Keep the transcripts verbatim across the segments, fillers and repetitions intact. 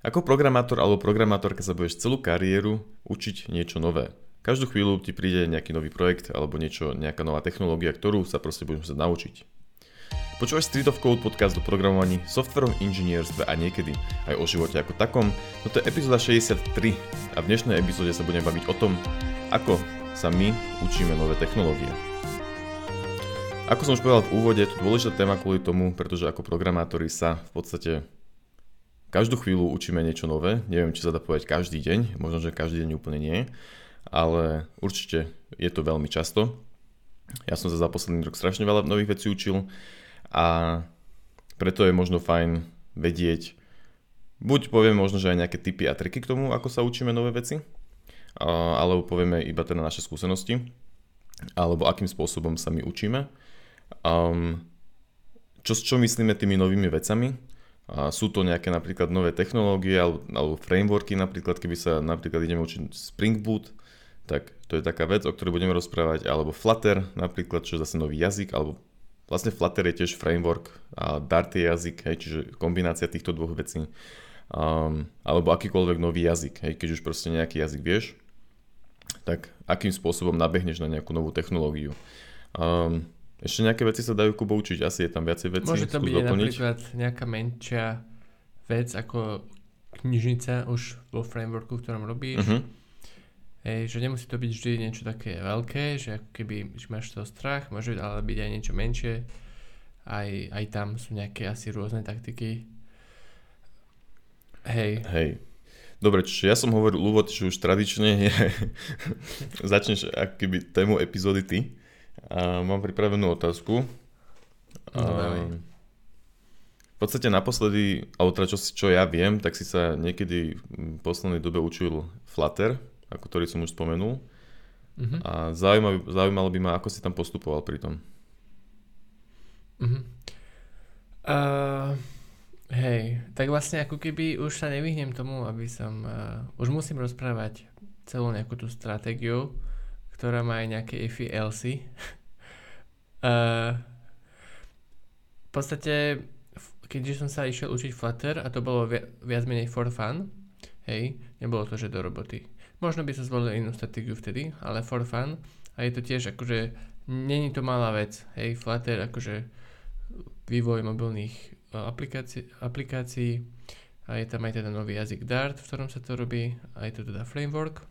Ako programátor alebo programátorka sa budeš celú kariéru učiť niečo nové. Každú chvíľu ti príde nejaký nový projekt alebo niečo, nejaká nová technológia, ktorú sa proste budeš musieť naučiť. Počúvaš Street of Code podcast o programovaní, softverom, inžinierstve a niekedy aj o živote ako takom. Toto je epizóda šesťdesiattri a v dnešnej epizóde sa budeme baviť o tom, ako sa my učíme nové technológie. Ako som už povedal v úvode, to je dôležitá téma kvôli tomu, pretože ako programátori sa v podstate každú chvíľu učíme niečo nové. Neviem, či sa dá povedať každý deň, možno, že každý deň úplne nie, ale určite je to veľmi často. Ja som sa za posledný rok strašne veľa nových vecí učil a preto je možno fajn vedieť, buď povieme možno, že aj nejaké tipy a triky k tomu, ako sa učíme nové veci, alebo povieme iba teda naše skúsenosti, alebo akým spôsobom sa my učíme. Čo, čo myslíme tými novými vecami? Sú to nejaké napríklad nové technológie alebo, alebo frameworky, napríklad keby sa napríklad ideme učiť Spring Boot, tak to je taká vec, o ktorej budeme rozprávať, alebo Flutter napríklad, čo je zase nový jazyk, alebo vlastne Flutter je tiež framework a Dart je jazyk, hej, čiže kombinácia týchto dvoch vecí, um, alebo akýkoľvek nový jazyk, hej, keď už proste nejaký jazyk vieš, tak akým spôsobom nabehneš na nejakú novú technológiu. Um, Ešte nejaké veci sa dajú, Kubo, učiť, asi je tam viacej vecí. Môže tam byť napríklad nejaká menšia vec ako knižnica už vo frameworku, ktorom robíš. Uh-huh. Ej, že nemusí to byť vždy niečo také veľké, že keby že máš toho strach, môže ale byť aj niečo menšie. Aj, aj tam sú nejaké asi rôzne taktiky. Hej. Hej. Dobre, čiže ja som hovoril úvod, že už tradične je, začneš akýby tému epizódy ty. A mám pripravenú otázku. No, um, v podstate naposledy, alebo teda čo, čo ja viem, tak si sa niekedy v poslednej dobe učil Flutter, ako ktorý som už spomenul. Uh-huh. A zaujímav, zaujímalo by ma, ako si tam postupoval pri tom. Uh-huh. Uh, hej, tak vlastne ako keby už sa nevyhnem tomu, aby som... Uh, už musím rozprávať celú nejakú tú stratégiu, ktorá má aj nejaké ify, elsy. uh, v podstate, keďže som sa išiel učiť Flutter a to bolo vi- viac menej for fun, hej, nebolo to, že do roboty. Možno by som zvolil inú stratégiu vtedy, ale for fun. A je to tiež akože, není to malá vec, hej, Flutter akože vývoj mobilných aplikáci- aplikácií a je tam aj teda nový jazyk Dart, v ktorom sa to robí a je to teda framework.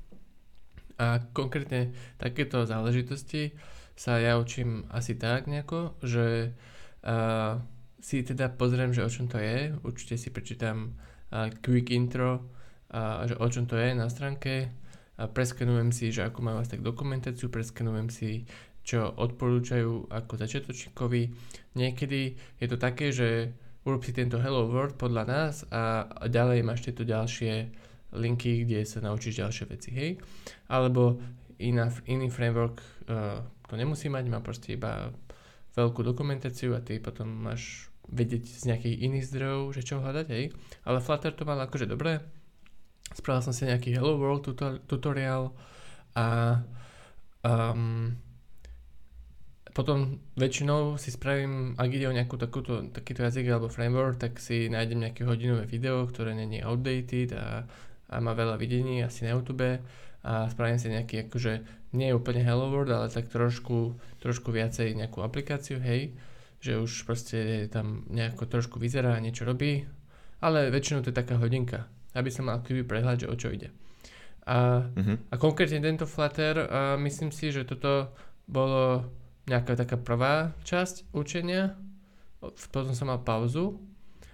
A konkrétne takéto záležitosti sa ja učím asi tak nejako, že uh, si teda pozriem, že o čom to je. Určite si prečítam uh, quick intro, uh, že o čom to je na stránke. A preskenujem si, že ako mám vlastne dokumentáciu, preskenujem si, čo odporúčajú ako začiatočníkovi. Niekedy je to také, že urob si tento hello world podľa nás a ďalej máš tieto ďalšie linky, kde sa naučíš ďalšie veci, hej. Alebo iná, iný framework uh, to nemusí mať, má proste iba veľkú dokumentáciu a ty potom máš vedieť z nejakých iných zdrojov, že čo hľadať, hej. Ale Flutter to mal akože dobré. Spravil som si nejaký Hello World tuto- tutoriál a um, potom väčšinou si spravím, ak ide o nejakú takúto, takýto jazyk alebo framework, tak si nájdem nejaké hodinové video, ktoré není outdated a a má veľa videní asi na YouTube a spravím si nejaký, akože nie je úplne Hello World, ale tak trošku trošku viacej nejakú aplikáciu, hej, že už proste tam nejako trošku vyzerá a niečo robí, ale väčšinou to je taká hodinka, aby som mal akýby prehľad, že o čo ide. A, mm-hmm. a konkrétne tento Flutter, myslím si, že toto bolo nejaká taká prvá časť učenia, potom som mal pauzu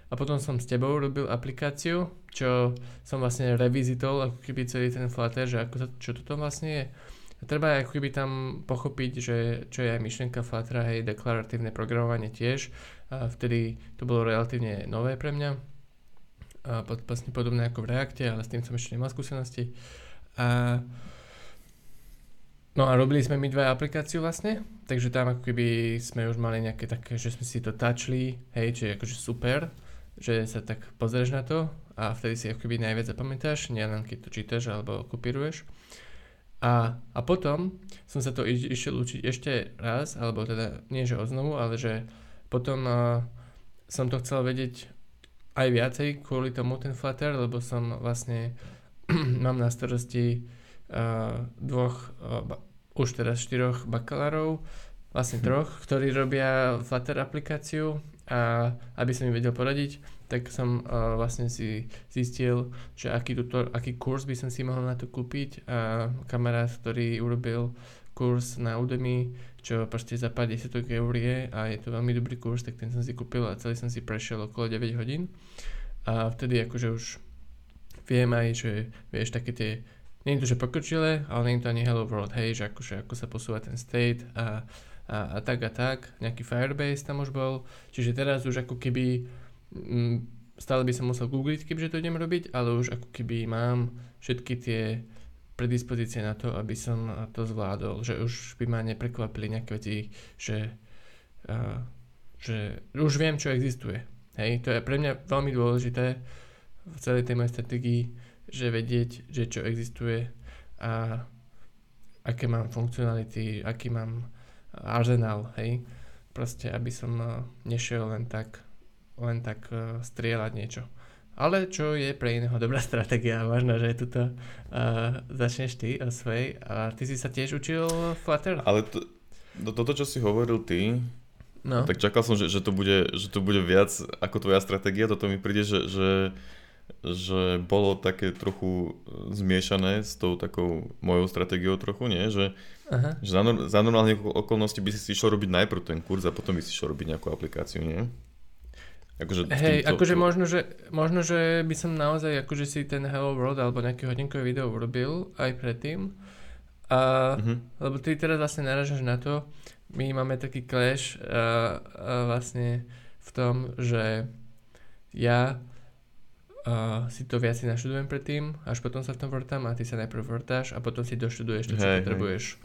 a potom som s tebou robil aplikáciu, čo som vlastne revizitol ako keby celý ten Flutter, že ako to, čo toto vlastne je. Treba ako keby tam pochopiť, že čo je aj myšlienka Fluttera, hej, deklaratívne programovanie tiež. A vtedy to bolo relatívne nové pre mňa. A pod, vlastne podobné ako v Reacte, ale s tým som ešte nemal skúsenosti. A no a robili sme my dva aplikáciu vlastne, takže tam ako keby sme už mali nejaké také, že sme si to touchli, hej, čo je akože super, že sa tak pozrieš na to a vtedy si ako keby najviac zapamätáš, nielen keď to čítaš alebo kopíruješ. A, a potom som sa to i, išiel učiť ešte raz, alebo teda nie že odznovu, ale že potom uh, som to chcel vedieť aj viacej kvôli tomu ten Flutter, lebo som vlastne mám na starosti uh, dvoch, uh, už teraz štyroch bakalárov, vlastne troch, ktorí robia Flutter aplikáciu, a aby som im vedel poradiť, tak som uh, vlastne si zistil, že aký, tutor, aký kurz by som si mohol na to kúpiť, a kamarát, ktorý urobil kurz na Udemy, čo proste za päťdesiat eur je a je to veľmi dobrý kurz, tak ten som si kúpil a celý som si prešiel okolo deväť hodín, a vtedy akože už viem aj, že vieš, také tie, nie je to, že pokročilé, ale nie je to ani hello world, hej, že akože ako sa posúva ten state a, a, a tak a tak, nejaký Firebase tam už bol, čiže teraz už ako keby m, stále by som musel googliť, keďže to idem robiť, ale už ako keby mám všetky tie predispozície na to, aby som to zvládol, že už by ma neprekvapili nejaké veci, že, uh, že už viem, čo existuje. Hej, to je pre mňa veľmi dôležité v celej tej mojej strategii, že vedieť, že čo existuje a aké mám funkcionality, aký mám arzenál, hej, proste aby som uh, nešiel len tak, len tak uh, strieľať niečo. Ale čo je pre iného dobrá stratégia, možno, že tuto uh, začneš ty o svojej, a ty si sa tiež učil Flutter? Ale to, to, toto, čo si hovoril ty, no. Tak čakal som, že, že, to bude, že to bude viac ako tvoja stratégia, toto mi príde, že, že, že bolo také trochu zmiešané s tou takou mojou stratégiou trochu, nie? Že, že za, za normálne okolnosti by si išiel robiť najprv ten kurz a potom by si išiel robiť nejakú aplikáciu, nie? Akože hej, to, akože to... Možno, že, možno, že by som naozaj akože si ten Hello World alebo nejaké hodinkové video urobil aj predtým. A, uh-huh. Lebo ty teraz vlastne narážaš na to, my máme taký clash a, a vlastne v tom, že ja a, si to viac si naštudujem predtým, až potom sa v tom vrtám, a ty sa najprv vrtáš a potom si doštuduješ to, čo hej, potrebuješ. Hej.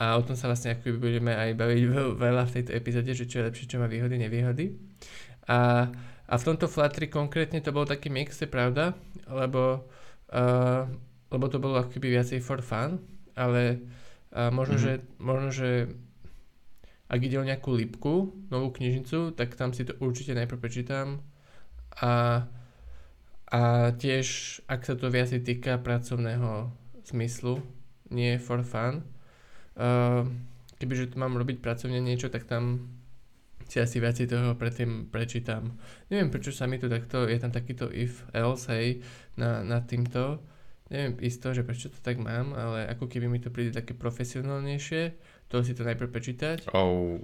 A o tom sa vlastne akoby budeme aj baviť veľa v tejto epizóde, že čo je lepšie, čo má výhody, nevýhody. A, a v tomto Flutteri konkrétne to bol taký mix, je pravda, lebo, uh, lebo to bolo akoby viacej for fun, ale uh, možno, mm-hmm. že, možno, že ak ide o nejakú lípku, novú knižnicu, tak tam si to určite najprv prečítam, a, a tiež ak sa to viacej týka pracovného zmyslu, nie for fun, uh, kebyže to mám robiť pracovne niečo, tak tam si asi viac toho predtým prečítam. Neviem, prečo sa mi to takto, je tam takýto if, else, hej, na, na týmto. Neviem isto, že prečo to tak mám, ale ako keby mi to príde také profesionálnejšie, to si to najprv prečítať. Oh,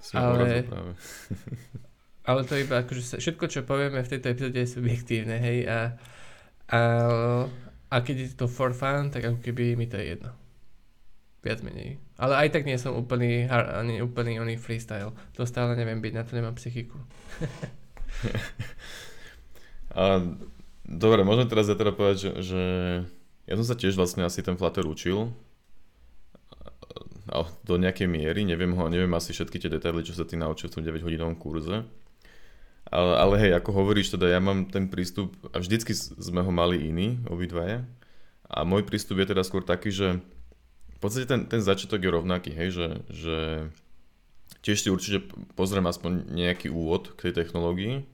si ale, práve. Ale to iba, akože všetko, čo povieme v tejto epizóde, je subjektívne, hej, a, a, a keď je to for fun, tak ako keby mi to je jedno. Viac menej. Ale aj tak nie som úplný, ani úplný oný freestyle. To stále neviem byť, na to nemám psychiku. A, dobre, môžem teraz ja teda povedať, že, že ja som sa tiež vlastne asi ten Flutter učil. A do nejakej miery, neviem ho, neviem asi všetky tie detaily, čo sa ty naučil v tom deväťhodinovom kurze. Ale, ale hej, ako hovoríš, teda ja mám ten prístup, a vždycky sme ho mali iní, obidvaja. A môj prístup je teda skôr taký, že v podstate ten, ten začiatok je rovnaký, hej, že, že tiež si určite pozriem aspoň nejaký úvod k tej technológii,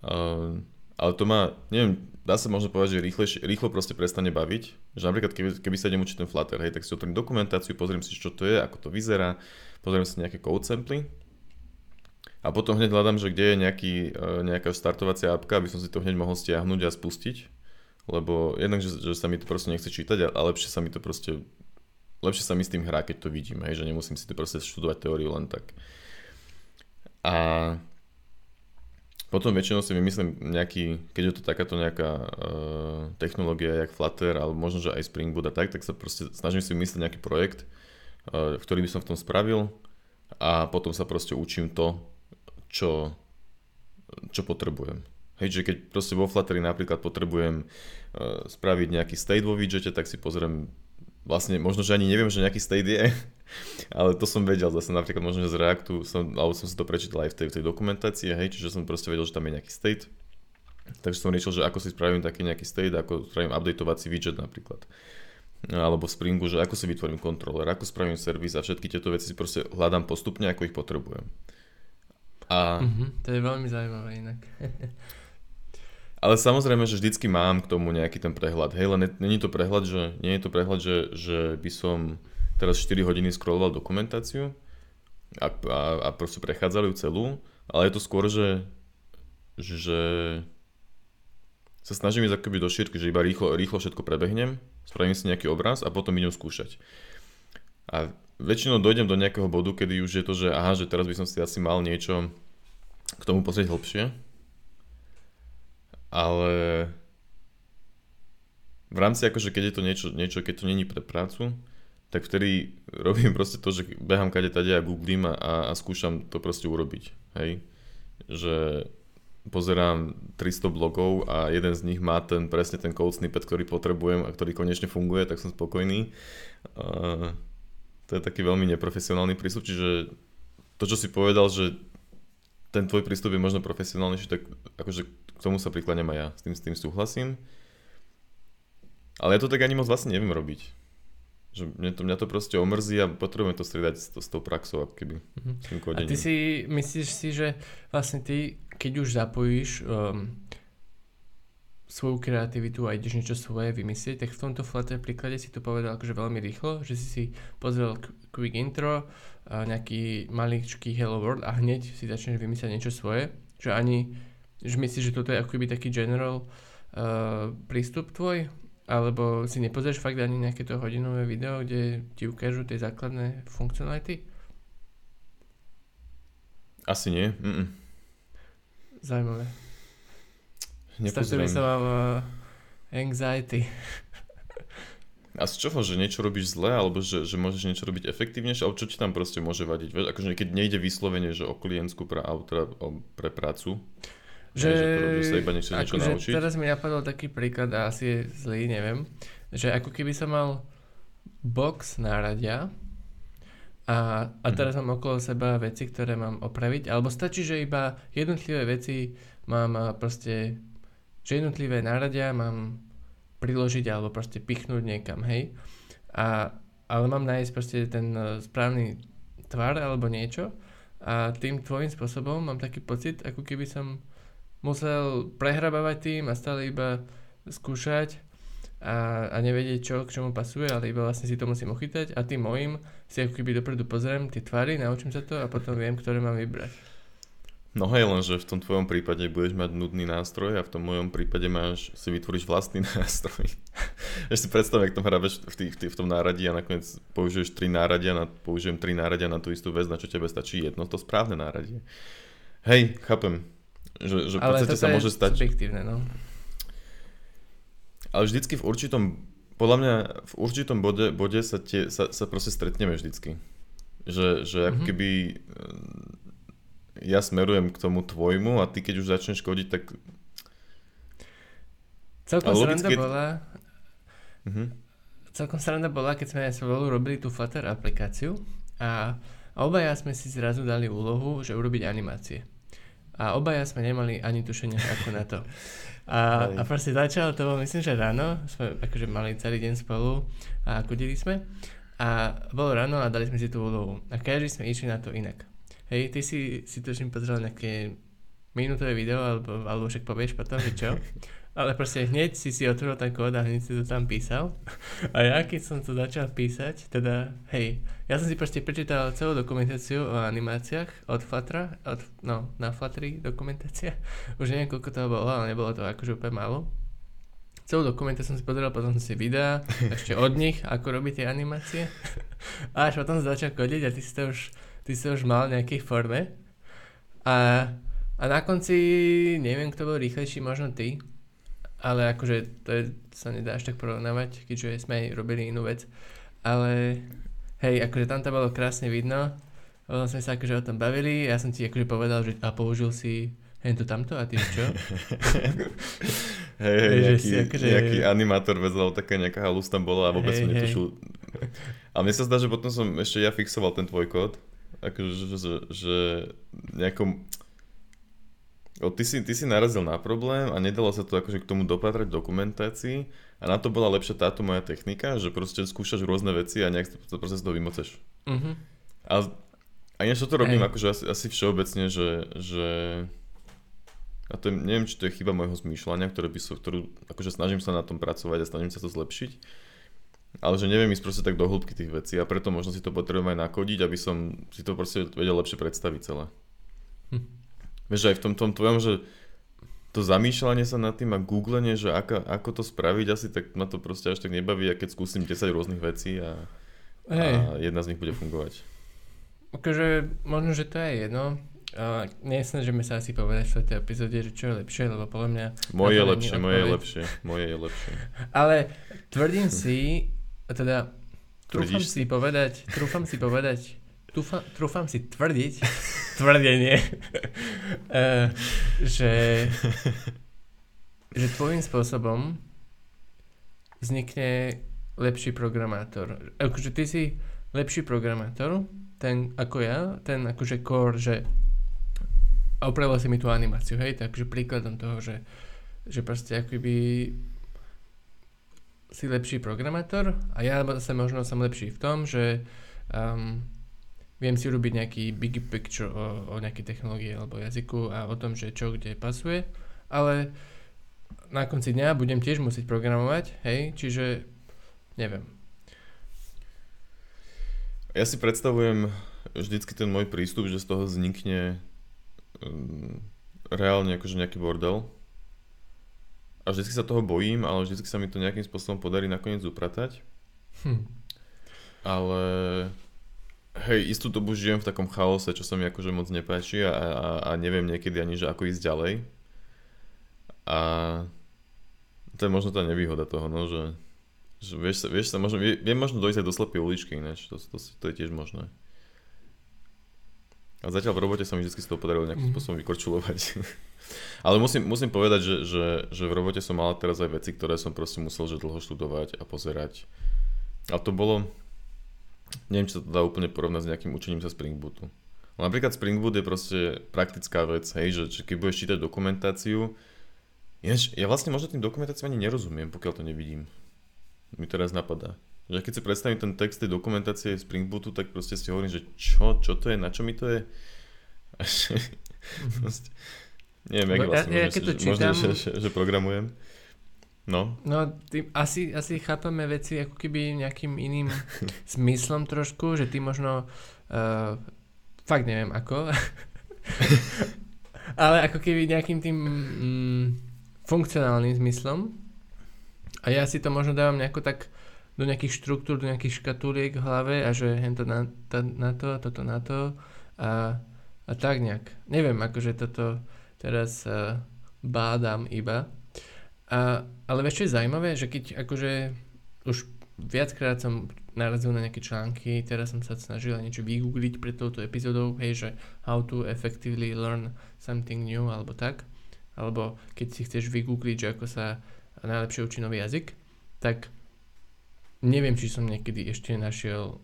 uh, ale to má, neviem, dá sa možno povedať, že rýchle, rýchlo proste prestane baviť, že napríklad keby, keby sa idem učiť ten Flutter, hej, tak si otrím dokumentáciu, pozriem si, čo to je, ako to vyzerá, pozriem si nejaké code samply a potom hneď hľadám, že kde je nejaký, nejaká startovacia apka, aby som si to hneď mohol stiahnuť a spustiť. Lebo jednak, že, že sa mi to proste nechce čítať, ale lepšie sa mi to proste, lepšie sa mi s tým hrá, keď to vidím, hej, že nemusím si to proste študovať teóriu len tak. A potom väčšinou si vymyslím nejaký, keď je to takáto nejaká uh, technológia, jak Flutter, alebo možno, že aj Spring Boot a tak, tak sa proste snažím si vymyslieť nejaký projekt, uh, ktorý by som v tom spravil, a potom sa proste učím to, čo, čo potrebujem. Hej, že keď proste vo Flutteri napríklad potrebujem uh, spraviť nejaký state vo widgete, tak si pozriem, vlastne možno, že ani neviem, že nejaký state je, ale to som vedel zase napríklad možno, že z Reactu, som, alebo som si to prečítal aj v tej, v tej dokumentácii, hej, čiže som proste vedel, že tam je nejaký state, takže som riešil, že ako si spravím taký nejaký state, ako spravím updateovací widget napríklad, alebo v Springu, že ako si vytvorím kontroler, ako spravím servis, a všetky tieto veci si proste hľadám postupne, ako ich potrebujem. A... Mm-hmm, to je veľmi zaujímavé inak. Ale samozrejme, že vždycky mám k tomu nejaký ten prehľad. Hej, len nie je to prehľad, že, nie je to prehľad, že, že by som teraz štyri hodiny scrolloval dokumentáciu a, a, a proste prechádzali ju celú, ale je to skôr, že, že sa snažím ísť akoby do šírky, že iba rýchlo, rýchlo všetko prebehnem, spravím si nejaký obraz a potom idem skúšať. A väčšinou dojdem do nejakého bodu, kedy už je to, že aha, že teraz by som si asi mal niečo k tomu pozrieť hlbšie. Ale v rámci akože keď je to niečo, niečo keď to není pre prácu, tak vtedy robím proste to, že behám kade tade a googlím a, a skúšam to proste urobiť, hej. Že pozerám tristo blogov a jeden z nich má ten presne ten code snippet, ktorý potrebujem a ktorý konečne funguje, tak som spokojný. Uh, to je taký veľmi neprofesionálny prístup, čiže to, čo si povedal, že ten tvoj prístup je možno profesionálnejší, tak akože k tomu sa prikláňam aj ja, s tým, s tým súhlasím. Ale ja to tak ani moc vlastne neviem robiť. Že mňa to, mňa to proste omrzí a potrebujem to striedať s, s tou praxou, ak keby. Mm-hmm. S tým kodením. A ty si, myslíš si, že vlastne ty, keď už zapojíš um, svoju kreativitu a ideš niečo svoje vymyslieť, tak v tomto Flutter príklade si to povedal akože veľmi rýchlo, že si si pozrel quick intro, nejaký maličký hello world a hneď si začneš vymyslieť niečo svoje, že ani že myslíš, že toto je akoby taký general uh, prístup tvoj? Alebo si nepozrieš fakt ani nejaké to hodinové video, kde ti ukážu tie základné funkcionality? Asi nie. Mm-mm. Zaujímavé. Nepozriem. Stavte, sa mám uh, anxiety. A z čoho, že niečo robíš zle, alebo že, že môžeš niečo robiť efektívnejšie, alebo čo ti tam proste môže vadiť? Veď, akože keď nejde vyslovene, že o klientskú pra, pre prácu, že, že sa iba nechceš niečo naučiť. Teraz mi napadol taký príklad a asi je zlý, neviem, že ako keby som mal box náradia a, a teraz mm. mám okolo seba veci, ktoré mám opraviť, alebo stačí, že iba jednotlivé veci mám proste, že jednotlivé náradia mám priložiť alebo proste pichnúť niekam, hej. A, ale mám nájsť proste ten správny tvar alebo niečo a tým tvojím spôsobom mám taký pocit, ako keby som musel prehrabávať tým a stále iba skúšať a, a nevedieť čo, k čomu pasuje, ale iba vlastne si to musím uchytať a tým mojím si ako keby dopredu pozriem tie tvary, naučím sa to a potom viem, ktoré mám vybrať. No hej, lenže v tom tvojom prípade budeš mať nudný nástroj a v tom mojom prípade máš, si vytvoríš vlastný nástroj. Ešte si predstav, jak tam hrabeš v, tých, v tom náradí a nakoniec použiješ tri náradia, na, použijem tri náradia na tú istú vec, na čo tebe stačí jedno, to správne náradie. Hej, chápem. Že, že v podstate sa môže stať. Ale to je subjektívne, no. Ale vždycky v určitom, podľa mňa v určitom bode, bode sa, tie, sa, sa proste stretneme vždycky. Že, že mm-hmm. keby ja smerujem k tomu tvojmu a ty keď už začneš škodiť, tak... Celkom sranda je... bola, mm-hmm. celkom sranda bola, keď sme aj spolu robili tú Flutter aplikáciu a, a obaja sme si zrazu dali úlohu, že urobiť animácie. A obaja sme nemali ani tušenia ako na to. A, a proste začalo to, bolo, myslím, že ráno, sme akože mali celý deň spolu a kudili sme. A bolo ráno a dali sme si tú úlohu. A každý sme išli na to inak. Hej, ty si, si tuším pozrel nejaké minútové video, alebo, alebo však povieš potom, že čo. Ale proste hneď si si otvoril ten kód a hneď si to tam písal. A ja keď som to začal písať, teda hej, ja som si proste prečítal celú dokumentáciu o animáciách od Fluttera, od, no na Flutteri dokumentácia. Už neviem koľko toho bolo, ale nebolo to akože úplne málo. Celú dokumentáciu som si pozeral, potom som si videa, ešte od nich, ako robí tie animácie. A až potom som začal kodiť a ty si to už, ty si to už mal v nejakej forme. A, a na konci neviem, kto bol rýchlejší, možno ty. Ale akože to je, sa nedá až tak porovnávať, keďže sme aj robili inú vec. Ale hej, akože tam to bolo krásne vidno. Lebo sme sa akože o tom bavili. Ja som ti akože povedal, že a použil si hento tamto a ty čo? Hej, hej, nejaký, akože... nejaký animátor vezol, taká nejaká halus tam bola a vôbec hey, som netušil. Hey. A mne sa zdá, že potom som ešte ja fixoval ten tvoj kód. Akože, že, že, že nejakom... O, ty, si, ty si narazil na problém a nedalo sa to akože k tomu dopatrať v dokumentácii a na to bola lepšia táto moja technika, že proste skúšaš rôzne veci a nejak to proste z toho vymoceš. Mm-hmm. A, a A ja to robím hey. akože asi, asi všeobecne, že, že a to je, neviem, či to je chyba môjho zmýšľania, ktoré by so, ktorú, akože snažím sa na tom pracovať a snažím sa to zlepšiť, ale že neviem ísť proste tak do hĺbky tých vecí a preto možno si to potrebujem aj nakodiť, aby som si to proste vedel lepšie predstaviť celé. Hm. Vieš, aj v tom, tom tvojom, že to zamýšľanie sa nad tým a googlenie, že ako, ako to spraviť asi, tak ma to proste až tak nebaví, a keď skúsim desať rôznych vecí a, hey. a jedna z nich bude fungovať. Akože možno, že to je jedno. Uh, nesnažíme sa asi povedať v tejto epizóde, že čo je lepšie, lebo podľa mňa... Moje je lepšie, moje je lepšie, moje je lepšie. Ale tvrdím si, teda trúfam si, si povedať, trúfam si povedať, trúfam, trúfam si tvrdiť, tvrdenie, uh, že, že tvojím spôsobom vznikne lepší programátor. Akože ty si lepší programátor, ten ako ja, ten akože core, že... A opravil si mi tú animáciu, hej, takže príkladom toho, že, že proste akoby si lepší programátor a ja sa možno som lepší v tom, že um, viem si urobiť nejaký big picture o, o nejakej technológii alebo jazyku a o tom, že čo kde pasuje, ale na konci dňa budem tiež musieť programovať, hej, čiže neviem. Ja si predstavujem vždycky ten môj prístup, že z toho vznikne reálne akože nejaký bordel a vždycky sa toho bojím, ale vždycky sa mi to nejakým spôsobom podarí nakoniec upratať. Hm. Ale hej, istú dobu žijem v takom chaose, čo sa mi akože moc nepáči a, a, a neviem niekedy ani, že ako ísť ďalej a to je možno tá nevýhoda toho, no, že, že vieš sa, vieš sa možno, vie, viem možno dojsť aj do slepej uličky ináč, to, to, to je tiež možné. A zatiaľ v robote sa mi vždy z toho podarilo nejakým spôsobom vykorčulovať. Ale musím, musím povedať, že, že, že v robote som mal teraz aj veci, ktoré som proste musel že dlho študovať a pozerať. A to bolo, neviem, či sa to dá úplne porovnať s nejakým učením sa Spring Bootu. Ale napríklad Spring Boot je proste praktická vec, hej, že, že keď budeš čítať dokumentáciu, ja, ja vlastne možno tým dokumentáciám ani nerozumiem, pokiaľ to nevidím. Mi teraz napadá. Že keď si predstavím ten text tej dokumentácie Spring Bootu, tak proste si hovorím, že čo, čo to je, na čo mi to je? proste, neviem, jak no, vlastne ja, môžem, ja keď to že, čítam, možno, že, že programujem. No, no ty, asi, asi chápame veci ako keby nejakým iným zmyslom trošku, že ty možno, uh, fakt neviem ako, ale ako keby nejakým tým mm, funkcionálnym zmyslom. A ja si to možno dávam nejako tak do nejakých štruktúr, do nejakých škatuliek v hlave a že hento na, ta, na to, toto na to a, a tak nejak. Neviem, akože toto teraz uh, bádam iba. A, ale vieš, čo je zaujímavé, že keď akože už viackrát som narazil na nejaké články, teraz som sa snažil niečo vygoogliť pred touto epizódou, hej, že how to effectively learn something new, alebo tak. Alebo keď si chceš vygoogliť, že ako sa najlepšie učí nový jazyk, tak neviem, či som niekedy ešte našiel,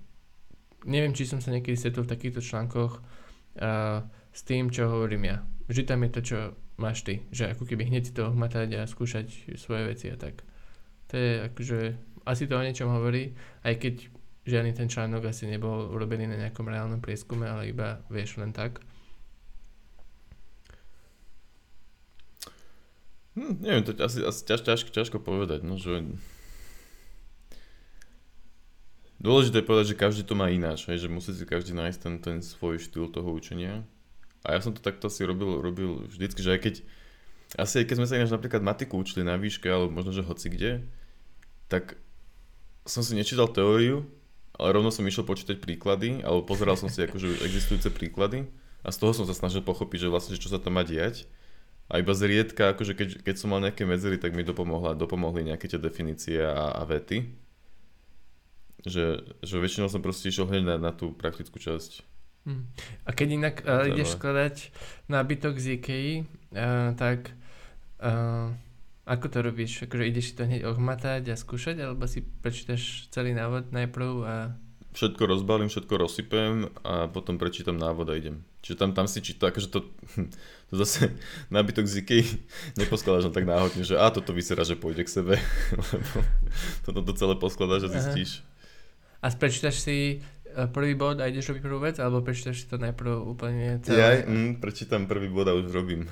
neviem, či som sa niekedy stretol v takýchto článkoch uh, s tým, čo hovorím ja. Vždy tam je to, čo máš ty, že ako keby hneď si to hmatať a skúšať svoje veci a tak. To je akože, asi to o niečom hovorí, aj keď žiadny ten článok asi nebol urobený na nejakom reálnom prieskume, ale iba vieš len tak. Hm, neviem, to asi, asi ťaž, ťažko, ťažko povedať, no že... Dôležité je povedať, že každý to má ináč, hej, že musí si každý nájsť ten, ten svoj štýl toho učenia. A ja som to takto asi robil, robil vždycky, že aj keď, asi aj keď sme sa ináč napríklad matiku učili na výške, alebo možno, že hocikde, tak som si nečítal teóriu, ale rovno som išiel počítať príklady, alebo pozeral som si akože existujúce príklady a z toho som sa snažil pochopiť, že vlastne, že čo sa tam má diať. A iba zriedka, akože keď, keď som mal nejaké medzery, tak mi dopomohla, dopomohli nejaké tie definície a, a vety. Že, že väčšinou som proste išiel hneď na, na tú praktickú časť. Hmm. A keď inak uh, ideš skladať nábytok z Ikei, uh, tak uh, ako to robíš? Akože ideš si to hneď ohmatať a skúšať, alebo si prečítaš celý návod najprv a... Všetko rozbalím, všetko rozsypem a potom prečítam návod a idem. Čiže tam, tam si čítam, akože to, to zase nábytok z Ikei neposkladáš len tak náhodne, že a toto vyzerá, že pôjde k sebe, lebo toto to celé poskladáš a zistíš. Aha. A prečítaš si prvý bod a ideš robiť prvú vec, alebo prečítaš si to najprv úplne celé? Ja mm, prečítam prvý bod a už robím.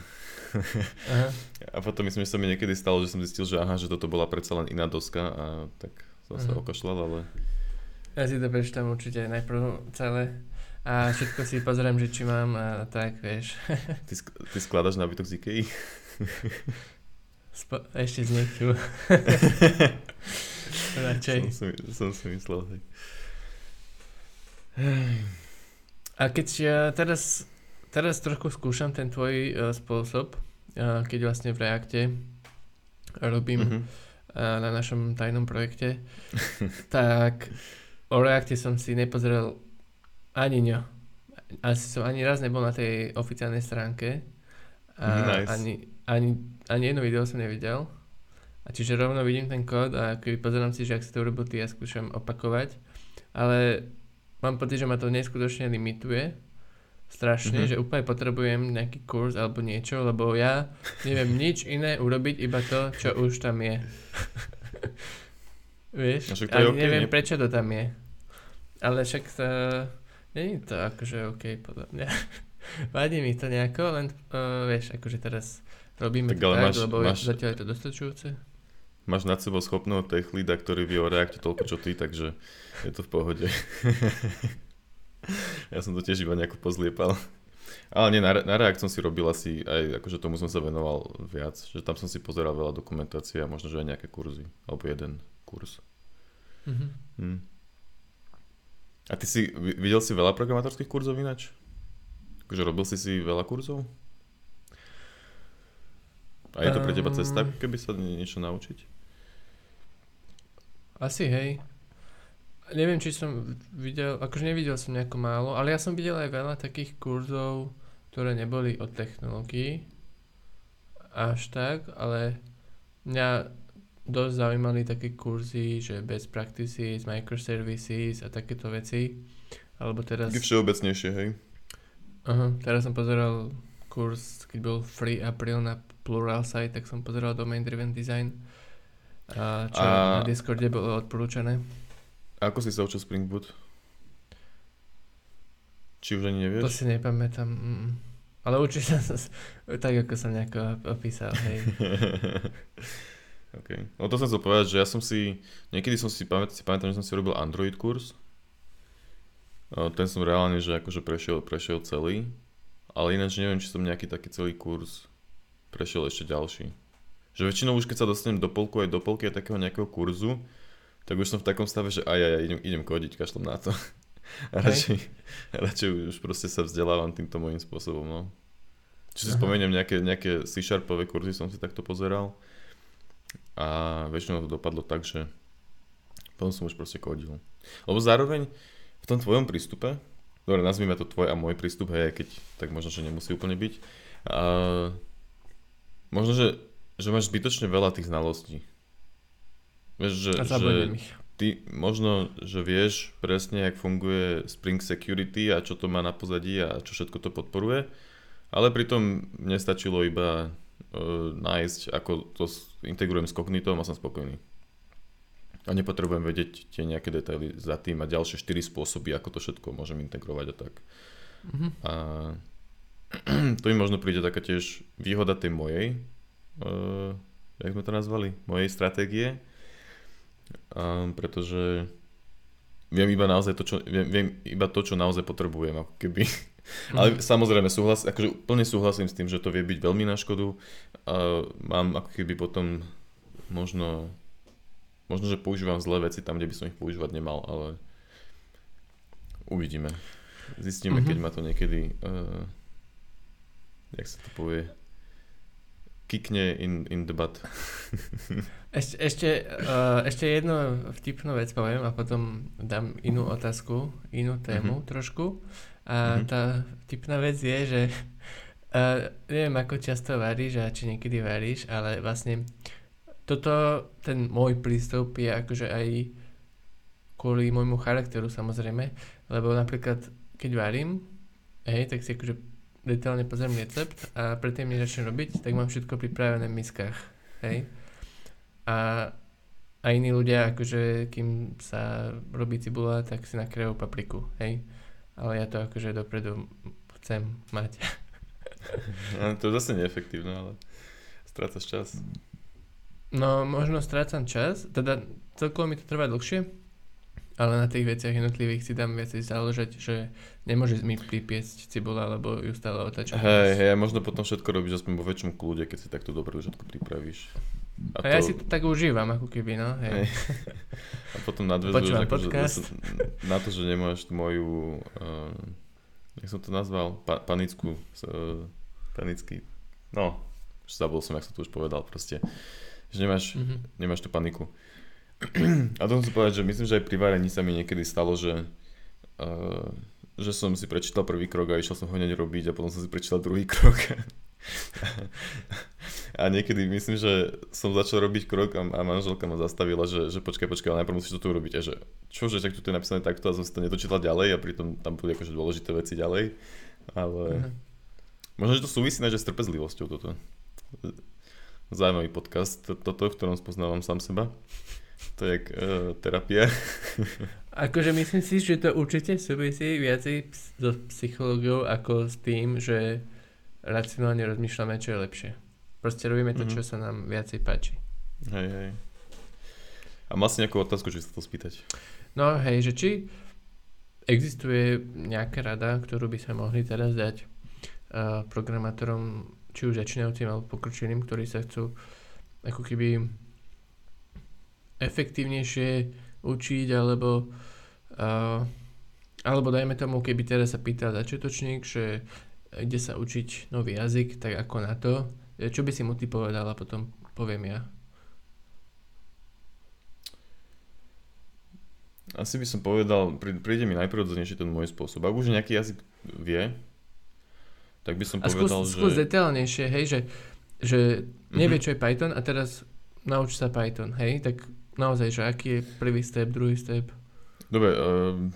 Aha. A potom myslím, že sa mi niekedy stalo, že som zistil, že aha, že toto bola predsa len iná doska a tak som sa okašľal, ale... Ja si to prečítam určite najprv celé a všetko si pozerám, že či mám a tak, vieš. Ty, sk- ty skladaš nábytok z Ikei? Spo- ešte z niekým. Radšej. Som, som si myslel, tak. A keď ja teraz, teraz trochu skúšam ten tvoj uh, spôsob, uh, keď vlastne v Reacte robím mm-hmm. uh, na našom tajnom projekte, tak o Reacte som si nepozrel ani ňo. Asi som ani raz nebol na tej oficiálnej stránke. A nice. ani, ani, ani jedno video som nevidel. A čiže rovno vidím ten kód a keby pozerám si, že ak si to urobil ty, ja skúšam opakovať. Ale mám pocit, že ma to neskutočne limituje. Strašne, mm-hmm. že úplne potrebujem nejaký kurz alebo niečo, lebo ja neviem nič iné urobiť, iba to, čo už tam je. Vieš? A okay, neviem, ne? prečo to tam je. Ale však to... nie je to akože OK, podľa mňa. Vadí mi to nejako, len uh, vieš, akože teraz robíme tak, to tak, máš, lebo máš, zatiaľ je to dostačujúce. Máš nad sebou schopného tech leada, ktorý vie o Reacte toľko, čo ty, takže je to v pohode. Ja som to tiež iba nejako pozliepal. Ale nie, na, na React som si robil asi, aj akože tomu som sa venoval viac, že tam som si pozeral veľa dokumentácie a možno, že aj nejaké kurzy, alebo jeden kurz. Mm-hmm. Hm. A ty si, videl si veľa programátorských kurzov ináč? Akože robil si si veľa kurzov? A je to pre teba cesta, keby sa niečo naučiť? Asi, hej. Neviem, či som videl, akože nevidel som nejako málo, ale ja som videl aj veľa takých kurzov, ktoré neboli o technológii. Až tak, ale mňa dosť zaujímali také kurzy, že best practices, microservices a takéto veci. Alebo teraz... Taký všeobecnejšie, hej? Aha, teraz som pozeral kurz, keď bol free apríl na Pluralsight, tak som pozeral Domain Driven Design, a čo a... na Discorde bolo odporúčané. A ako si sa učil Spring Boot? Či už ani nevieš? To si nepamätám. Mm. Ale učil som sa tak, ako som nejako opísal, hej. Okay. O to som chcel povedať, že ja som si, niekedy som si, pamät, si pamätám, že som si robil Android kurz. Ten som reálne, že akože prešiel, prešiel celý. Ale ináč neviem, či som nejaký taký celý kurz prešiel ešte ďalší. Že väčšinou už keď sa dostanem do polku aj do polky aj takého nejakého kurzu, tak už som v takom stave, že aj ja idem, idem kodiť, kašlom na to. A radšej, radšej už proste sa vzdelávam týmto môjim spôsobom. No. Či si Aha. spomeniem, nejaké, nejaké C-sharpové kurzy som si takto pozeral. A väčšinou to dopadlo tak, že potom som už proste kodil. Lebo zároveň v tom tvojom prístupe, dobre, nazvime to tvoj a môj prístup, hej, keď tak možno, že nemusí úplne byť. A možno, že, že máš zbytočne veľa tých znalostí. Že, že ty možno, že vieš presne, jak funguje Spring Security a čo to má na pozadí a čo všetko to podporuje, ale pritom mne stačilo iba e, nájsť, ako to integrujem s Cognitom a som spokojný. A nepotrebujem vedieť tie nejaké detaily za tým a ďalšie štyri spôsoby, ako to všetko môžem integrovať a tak. Mm-hmm. A to mi možno príde taká tiež výhoda tej mojej, e, jak sme to nazvali, mojej stratégie. Um, pretože viem iba naozaj to, čo, viem, viem iba to, čo naozaj potrebujem, ako keby. Mm. Ale samozrejme, súhlas, akože úplne súhlasím s tým, že to vie byť veľmi na škodu. Uh, mám ako keby potom možno, možno, že používam zlé veci tam, kde by som ich používať nemal, ale uvidíme. Zistíme, mm-hmm. keď ma to niekedy, uh, jak sa to povie, kikne in, in the butt. Ešte, ešte, uh, ešte jednu vtipnú vec poviem a potom dám inú otázku, inú tému mm-hmm. trošku. A mm-hmm. tá vtipná vec je, že uh, neviem, ako často varíš a či niekedy varíš, ale vlastne toto, ten môj prístup je akože aj kvôli môjmu charakteru, samozrejme, lebo napríklad keď varím, hej, tak si akože detailne pozriem recept a predtým, než začnem robiť, tak mám všetko pripravené v miskách, hej. A A iní ľudia, akože kým sa robí cibula, tak si nakrejú papriku, hej. Ale ja to akože dopredu chcem mať. No, to je zase neefektívne, ale strácaš čas. No, možno strácam čas, teda celkovo mi to trvá dlhšie, ale na tých veciach jednotlivých si dám viacej záležať, že nemôže mi pripiecť cibula, lebo ju stále otáčam. Hej, hej, možno potom všetko robíš aspoň vo väčšom kľude, keď si takto dobre všetko pripravíš. A, a to... ja si to tak užívam, ako keby, no. Hej. A potom nadväzuješ ako, že, na to, že nemáš moju, uh, jak som to nazval, pa, panickú, uh, panický, no, už zabol som, jak som to už povedal, proste, že nemáš, mm-hmm. nemáš tú paniku. A to musím povedať, že myslím, že aj pri varení sa mi niekedy stalo, že, uh, že som si prečítal prvý krok a išiel som ho hneď robiť a potom som si prečítal druhý krok. A niekedy myslím, že som začal robiť krok a, a manželka ma zastavila, že, že počkaj, počkaj, ale najprv musíš to tu urobiť. A že čože, tak tu je napísané takto a som si to netočítal ďalej a pritom tam budú akože dôležité veci ďalej. Ale uh-huh. možno, že to súvisí na, že s trpezlivosťou toto. Zaujímavý podcast, toto, v ktorom spoznávam sám seba. To je jak uh, terapia. Akože myslím si, že to určite súvisí viacej so psychológiou ako s tým, že racionálne rozmýšľame, čo je lepšie. Proste robíme to, mm-hmm. čo sa nám viacej páči. Hej, hej. A mal si nejakú otázku, čo sa to spýtať? No hej, že či existuje nejaká rada, ktorú by sa mohli teraz dať uh, programátorom, či už začínajúcim alebo pokročilým, ktorí sa chcú ako keby efektívnejšie učiť, alebo uh, alebo dajme tomu, keby teraz sa pýtal začiatočník, že ide sa učiť nový jazyk, tak ako na to. Čo by si mu ty povedal a potom poviem ja? Asi by som povedal, príde mi najprirodzenejší ten môj spôsob. Ak už nejaký jazyk vie, tak by som a povedal, skús, že... A skús detailnejšie, hej, že, že nevie, mm-hmm. čo je Python a teraz nauč sa Python, hej, tak naozaj, že aký je prvý step, druhý step? Dobre, um...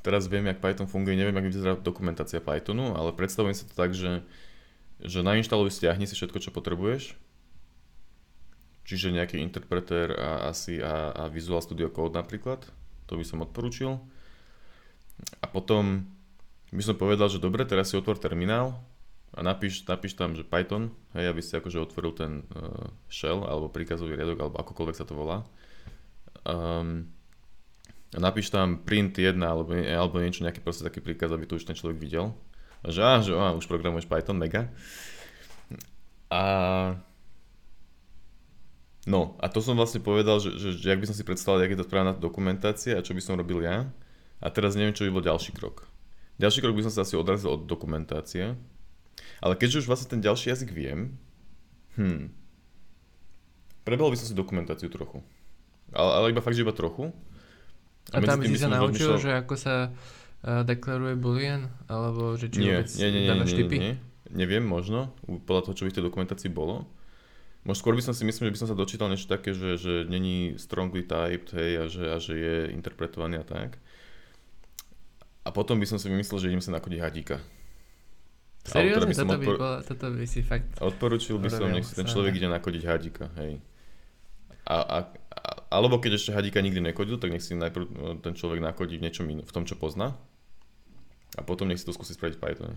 teraz viem, jak Python funguje, neviem, jak vyzerá dokumentácia Pythonu, ale predstavujem si to tak, že, že nainštaluj, stiahni si všetko, čo potrebuješ. Čiže nejaký interpreter a, asi a, a Visual Studio Code napríklad, to by som odporúčil. A potom by som povedal, že dobre, teraz si otvor terminál a napíš, napíš tam, že Python, hej, aby si akože otvoril ten uh, shell alebo príkazový riadok, alebo akokoľvek sa to volá. Um, A napíš tam print jedna alebo, alebo niečo, nejaký proste taký príkaz, aby to už ten človek videl. A že á, že á, už programuješ Python, mega. A... No, a to som vlastne povedal, že, že, že jak by som si predstavil, jak je to správna dokumentácia a čo by som robil ja. A teraz neviem, čo by bol ďalší krok. Ďalší krok by som sa asi odrazil od dokumentácie. Ale keďže už vlastne ten ďalší jazyk viem, hm, prebral by som si dokumentáciu trochu. Ale, ale iba fakt, že iba trochu. A, a tam si sa naučil, rozmyslel... že ako sa uh, deklaruje boolean? Alebo že či nie, vôbec nie, nie, dávaš nie, nie, typy? Nie, neviem, možno. Podľa toho, čo by v tej dokumentácii bolo. Možno skôr by som si myslel, že by som sa dočítal niečo také, že, že není strongly typed, hej, a že, a že je interpretovaný a tak. A potom by som si myslel, že idem sa nakodiť hadíka. Seriózne? Teda toto, odpor... toto by si fakt... Odporúčil by som, nech si ten človek ide nakodiť hadíka, hej. A, a, a, alebo keď ešte hadíka nikdy nekodil, tak nech si najprv ten človek nakodí v niečom inom, v tom, čo pozná. A potom nech si to skúsi spraviť v Pythone.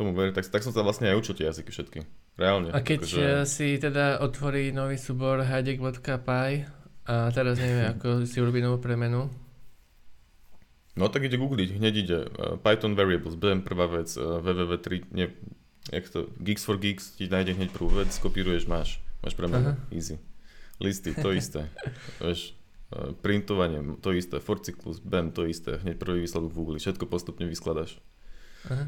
Tomu verím, tak, tak som sa vlastne aj učil tie jazyky všetky. Reálne. A keď akože... si teda otvorí nový súbor hadek.py a teraz neviem, ako si urobí novú premenu. No tak ide googliť, hneď ide. Python variables, bé em prvá vec, www tri, nie, jak to, Geeks for Geeks, ti nájde hneď prvú vec, skopíruješ, máš, máš premenu, aha. Easy. Listy, to isté, vieš, printovanie, to isté, for cyklus, bam, to isté, hneď prvý výsledok v Google, všetko postupne vyskladaš. Aha.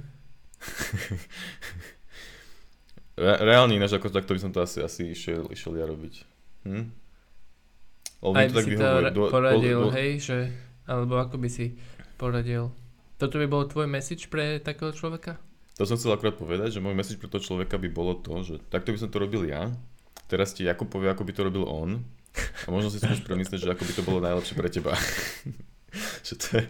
Re- reálne ináč, ako takto by som to asi, asi išiel, išiel ja robiť. Hm? Aj by si to ra- poradil, do, do... hej, že, alebo ako by si poradil. Toto by bol tvoj message pre takého človeka? To som chcel akurát povedať, že môj message pre toho človeka by bolo to, že takto by som to robil ja. Teraz ti Jakub povie, ako by to robil on a možno si skúš premyslieť, že ako by to bolo najlepšie pre teba. Že to je,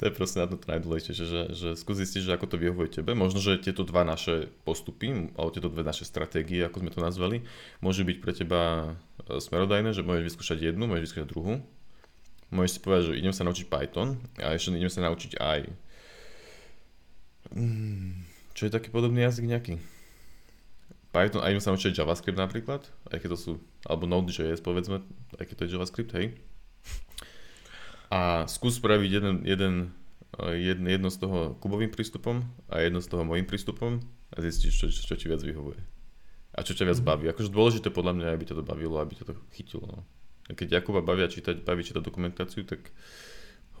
To je proste na to najdôležitejšie, že, že skús zistiť, že ako to vyhovuje tebe. Možno, že tieto dva naše postupy, alebo tieto dve naše stratégie, ako sme to nazvali, môžu byť pre teba smerodajné, že môžeš vyskúšať jednu, môžeš vyskúšať druhú. Môžeš si povedať, že idem sa naučiť Python a ešte idem sa naučiť aj... Čo je taký podobný jazyk nejaký? Python, a idem sa naučiť JavaScript napríklad, aj keď to sú, alebo Node.js povedzme, aj keď to je JavaScript, hej. A skús spraviť jeden, jeden, jedno, jedno z toho Kubovým prístupom a jedno z toho mojím prístupom a zistiť, čo, čo, čo ti viac vyhovuje. A čo ťa viac baví. Akože dôležité podľa mňa, aby ťa to bavilo, aby ťa to chytilo. No. A keď Jakuba baví čítať, baví čítať dokumentáciu, tak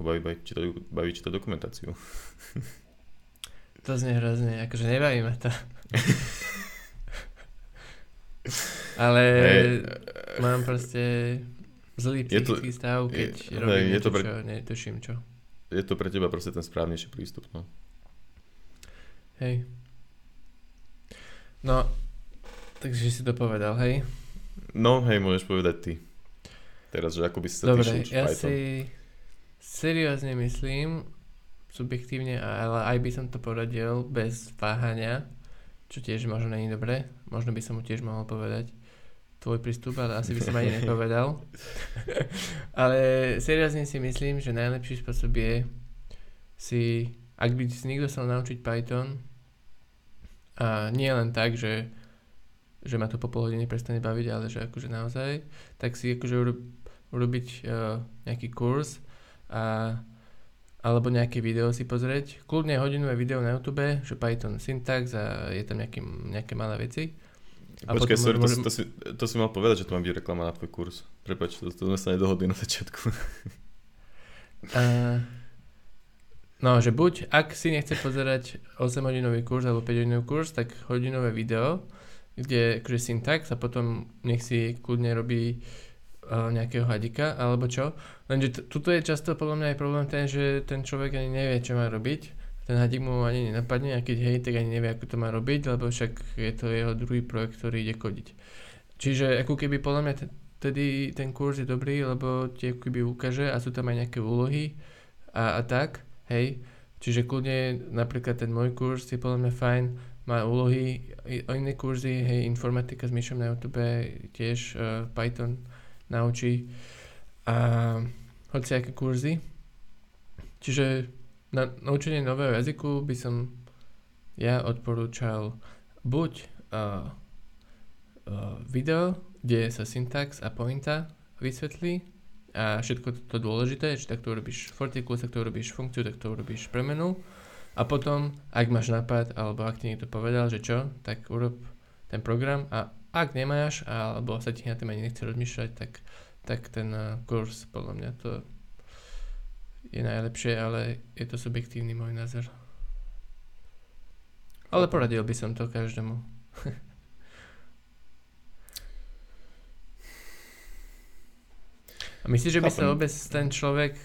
ho baví, baví, čítať, baví čítať dokumentáciu. To znie hrozne, akože nebaví ma to. Ale hey, mám proste... Zlý psychický stav, keď je, robím je niečo, pre, čo netuším čo. Je to pre teba proste ten správnejší prístup, no. Hej. No, takže si to povedal, hej? No, hej, môžeš povedať ty. Teraz, že ako by si sa dobre, týšil, čo ja Python. Dobre, ja si seriózne myslím, subjektívne, ale aj by som to poradil bez váhania, čo tiež možno není dobre, možno by som mu tiež mohol povedať tvoj prístup, ale asi by som ani nepovedal. Ale seriózne si myslím, že najlepší spôsob je si, ak by si nikto chcel naučiť Python a nie len tak, že, že ma to po pol hodine prestane baviť, ale že akože naozaj, tak si akože uro- urobiť uh, nejaký kurz a, alebo nejaké video si pozrieť. Kľudne hodinové video na YouTube, že Python syntax a je tam nejaké, nejaké malé veci. A počkaj, sorry, môžem... to, si, to si mal povedať, že to mám byť reklama na tvoj kurz. Prepáč, to, to sme sa nedohodli na začiatku. Uh, no, že buď, ak si nechce pozerať osemhodinový kurz alebo päťhodinový kurz, tak hodinové video, kde je akože syntax a potom nech si kľudne robí uh, nejakého hadika alebo čo. Lenže t- tuto je často podľa mňa aj problém ten, že ten človek ani nevie, čo má robiť. Ten hadik mu ani nenapadne a keď hej, tak ani nevie, ako to má robiť, lebo však je to jeho druhý projekt, ktorý ide kodiť. Čiže ako keby podľa mňa tedy ten kurz je dobrý, lebo ti ako keby ukáže a sú tam aj nejaké úlohy a, a tak, hej. Čiže kľudne napríklad ten môj kurz je podľa mňa fajn, má úlohy, iné kurzy, hej, informatika s Myšom na YouTube, tiež uh, Python naučí a hociaké kurzy. Čiže na naučenie nového jazyku by som ja odporúčal buď uh, uh, video, kde sa syntax a pointa vysvetlí a všetko to dôležité, či tak to urobíš fortikul, tak to urobíš funkciu, tak to urobíš premenu a potom, ak máš nápad alebo ak ti niekto povedal, že čo, tak urob ten program a ak nemáš alebo sa ti na tým ani nechce rozmýšľať, tak, tak ten uh, kurz podľa mňa to je najlepšie, ale je to subjektívny môj názor. Ale poradil by som to každému. A myslíš, že by sa vôbec ten človek,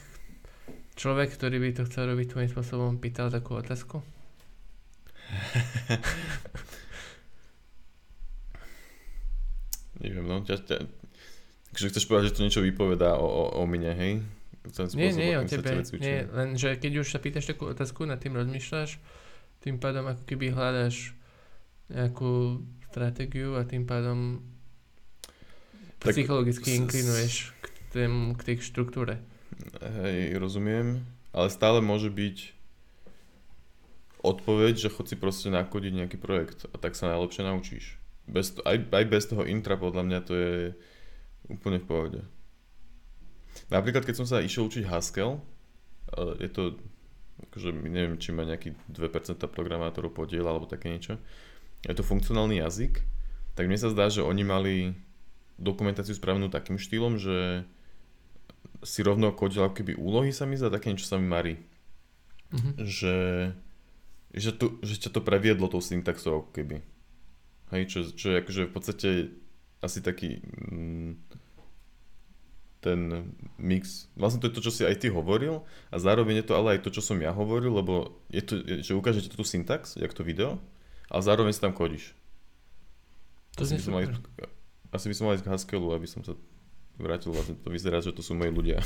človek, ktorý by to chcel robiť tvojím spôsobom, pýtal takú otázku? Neviem, no. Ťa, ťa... Takže chceš povedať, že to niečo vypovedá o, o, o mne, hej? Spôsob, nie, nie, o tebe, nie, lenže keď už sa pýtaš takú otázku, nad tým rozmýšľaš, tým pádom ako keby hľadaš nejakú stratégiu a tým pádom tak psychologicky s, inklinuješ k, tém, k tej štruktúre. Hej, rozumiem, ale stále môže byť odpoveď, že chod si proste nakodiť nejaký projekt a tak sa najlepšie naučíš. Bez to, aj, aj bez toho intra podľa mňa to je úplne v pohode. Napríklad, keď som sa išiel učiť Haskell, je to, akože neviem, či má nejaký dve percentá programátorov podiel alebo také niečo, je to funkcionálny jazyk, tak mne sa zdá, že oni mali dokumentáciu spravenú takým štýlom, že si rovno kodil ako keby úlohy sa mi zdá, také niečo sa mi marí. Mm-hmm. Že, že, tu, že ťa to previedlo tou syntaxou ako keby. Hej, čo, čo je akože v podstate asi taký... Mm, ten mix, vlastne to je to, čo si aj ty hovoril a zároveň je to ale aj to, čo som ja hovoril, lebo je to, že ukážete tú syntax, jak to video, a zároveň si tam kodíš. To asi, by som mal, asi by som mal ísť k Haskellu, aby som sa vrátil, vlastne to vyzerá, že to sú moji ľudia.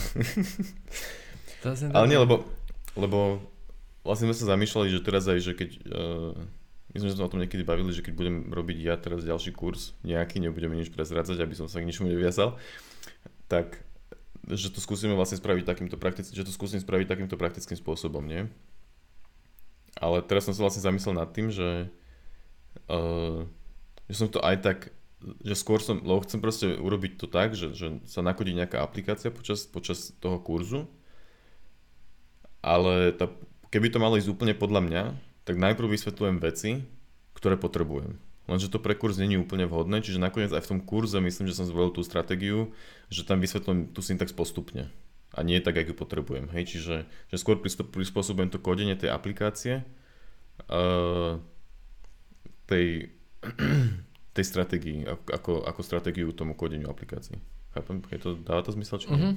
To ale nie, lebo Lebo vlastne sme sa zamýšľali, že teraz aj, že keď, uh, my sme sa o tom niekedy bavili, že keď budem robiť ja teraz ďalší kurz nejaký, nebudeme nič prezradzať, aby som sa k ničomu neviazal, tak že to skúsime vlastne spraviť takýmto praktickým, že to skúsim spraviť takýmto praktickým spôsobom, nie? Ale teraz som sa vlastne zamyslel nad tým, že, uh, že som to aj tak, že skôr som, lebo chcem proste urobiť to tak, že, že sa nakodí nejaká aplikácia počas, počas toho kurzu, ale tá, keby to malo ísť úplne podľa mňa, tak najprv vysvetľujem veci, ktoré potrebujem. Lenže to pre kurz nie je úplne vhodné, čiže nakoniec aj v tom kurze myslím, že som zvolil tú stratégiu, že tam vysvetlím tú syntax postupne a nie tak, ako ju potrebujem. Hej, čiže že skôr prispôsobujem to kodenie tej aplikácie uh, tej, tej stratégii, ako, ako stratégiu tomu kodeniu aplikácií. Chápem? Hej, to, dáva to zmysel, či nie? Mm-hmm.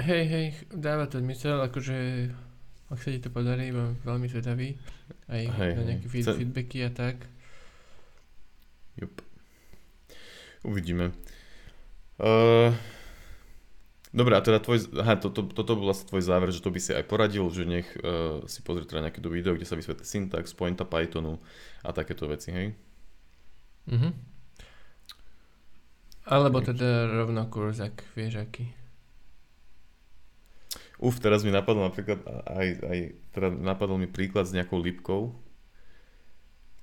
Hej, hej, dáva to zmysel, akože ak sa ti to podarí, mám veľmi zvedavý aj hej, na nejaké hej. feedbacky a tak. Jup. Uvidíme. Uh, Dobre, a teda tvoj, aha, to, to, toto bol vlastne tvoj záver, že to by si aj poradil, že nech uh, si pozrieť teda nejaké do video, kde sa vysvetlí syntax, pointa Pythonu a takéto veci, hej? Mhm. Alebo teda rovno kurz, ak vieš aký. Uf, teraz mi napadol napríklad aj, aj teda napadol mi príklad s nejakou lípkou.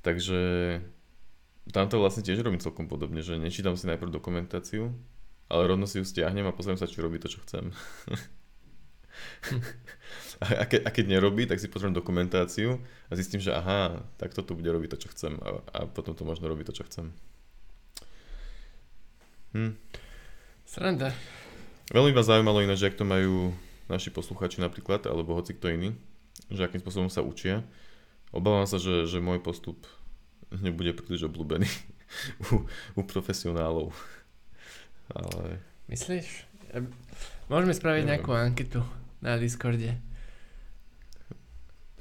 Takže tam to vlastne tiež robím celkom podobne, že nečítam si najprv dokumentáciu, ale rovno si ju stiahnem a pozriem sa, či robí to, čo chcem. a, ke, a keď nerobí, tak si pozriem dokumentáciu a zistím, že aha, tak toto bude robiť to, čo chcem a, a potom to možno robí to, čo chcem. Hm. Sranda. Veľmi ma zaujímalo ináč, že ak to majú naši poslucháči napríklad, alebo hoci kto iný, že akým spôsobom sa učia. Obávam sa, že, že môj postup nebude príliš obľúbený u, u profesionálov. Ale... Myslíš? Môžeme spraviť neviem. Nejakú anketu na Discorde.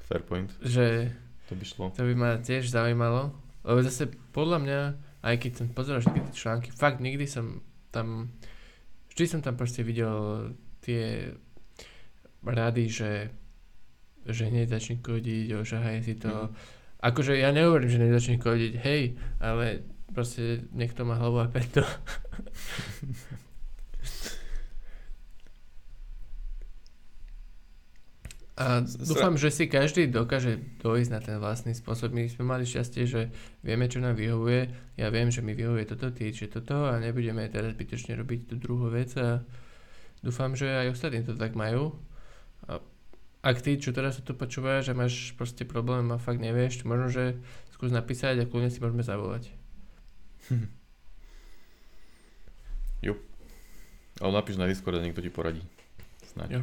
Fair point. Že to by šlo. To by ma tiež zaujímalo. Lebo zase podľa mňa, aj keď som pozeral všetky tie články, fakt nikdy som tam, vždy som tam proste videl tie rady, že, že hneď začni kodiť, ožahaj si to. Mm. Akože ja nehovorím, že nezačne kodiť, hej, ale proste niekto má hlavu a peto. A dúfam, že si každý dokáže dojsť na ten vlastný spôsob. My sme mali šťastie, že vieme, čo nám vyhovuje. Ja viem, že mi vyhovuje toto, ty, že toto a nebudeme teraz bytočne robiť tú druhú vec a dúfam, že aj ostatní to tak majú. A ak ty, čo teraz sa to počúva, že máš proste problém a fakt nevieš, možno, že skús napísať a kľudne si môžeme zavolať. Hm. Jo. Ale napíš na Discord a niekto ti poradí. Snáď. Jo.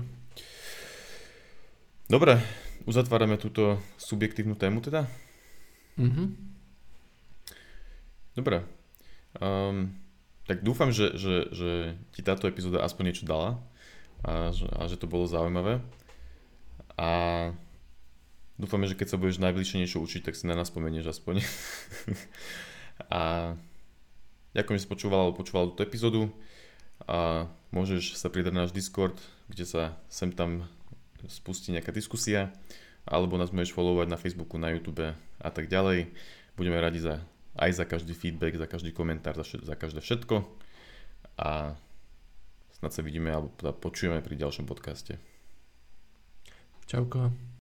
Dobre, uzatvárame túto subjektívnu tému teda? Mhm. Dobre. Um, tak dúfam, že, že, že ti táto epizóda aspoň niečo dala a, a že to bolo zaujímavé. A dúfame, že keď sa budeš najbližšie niečo učiť, tak si na nás spomenieš aspoň. A ďakujem, že si počúval alebo počúval túto epizódu a môžeš sa pridať na náš Discord, kde sa sem tam spustí nejaká diskusia, alebo nás môžeš followovať na Facebooku, na YouTube a tak ďalej. Budeme radi za, aj za každý feedback, za každý komentár, za, všet, za každé všetko a snad sa vidíme alebo počujeme pri ďalšom podcaste. Čauko.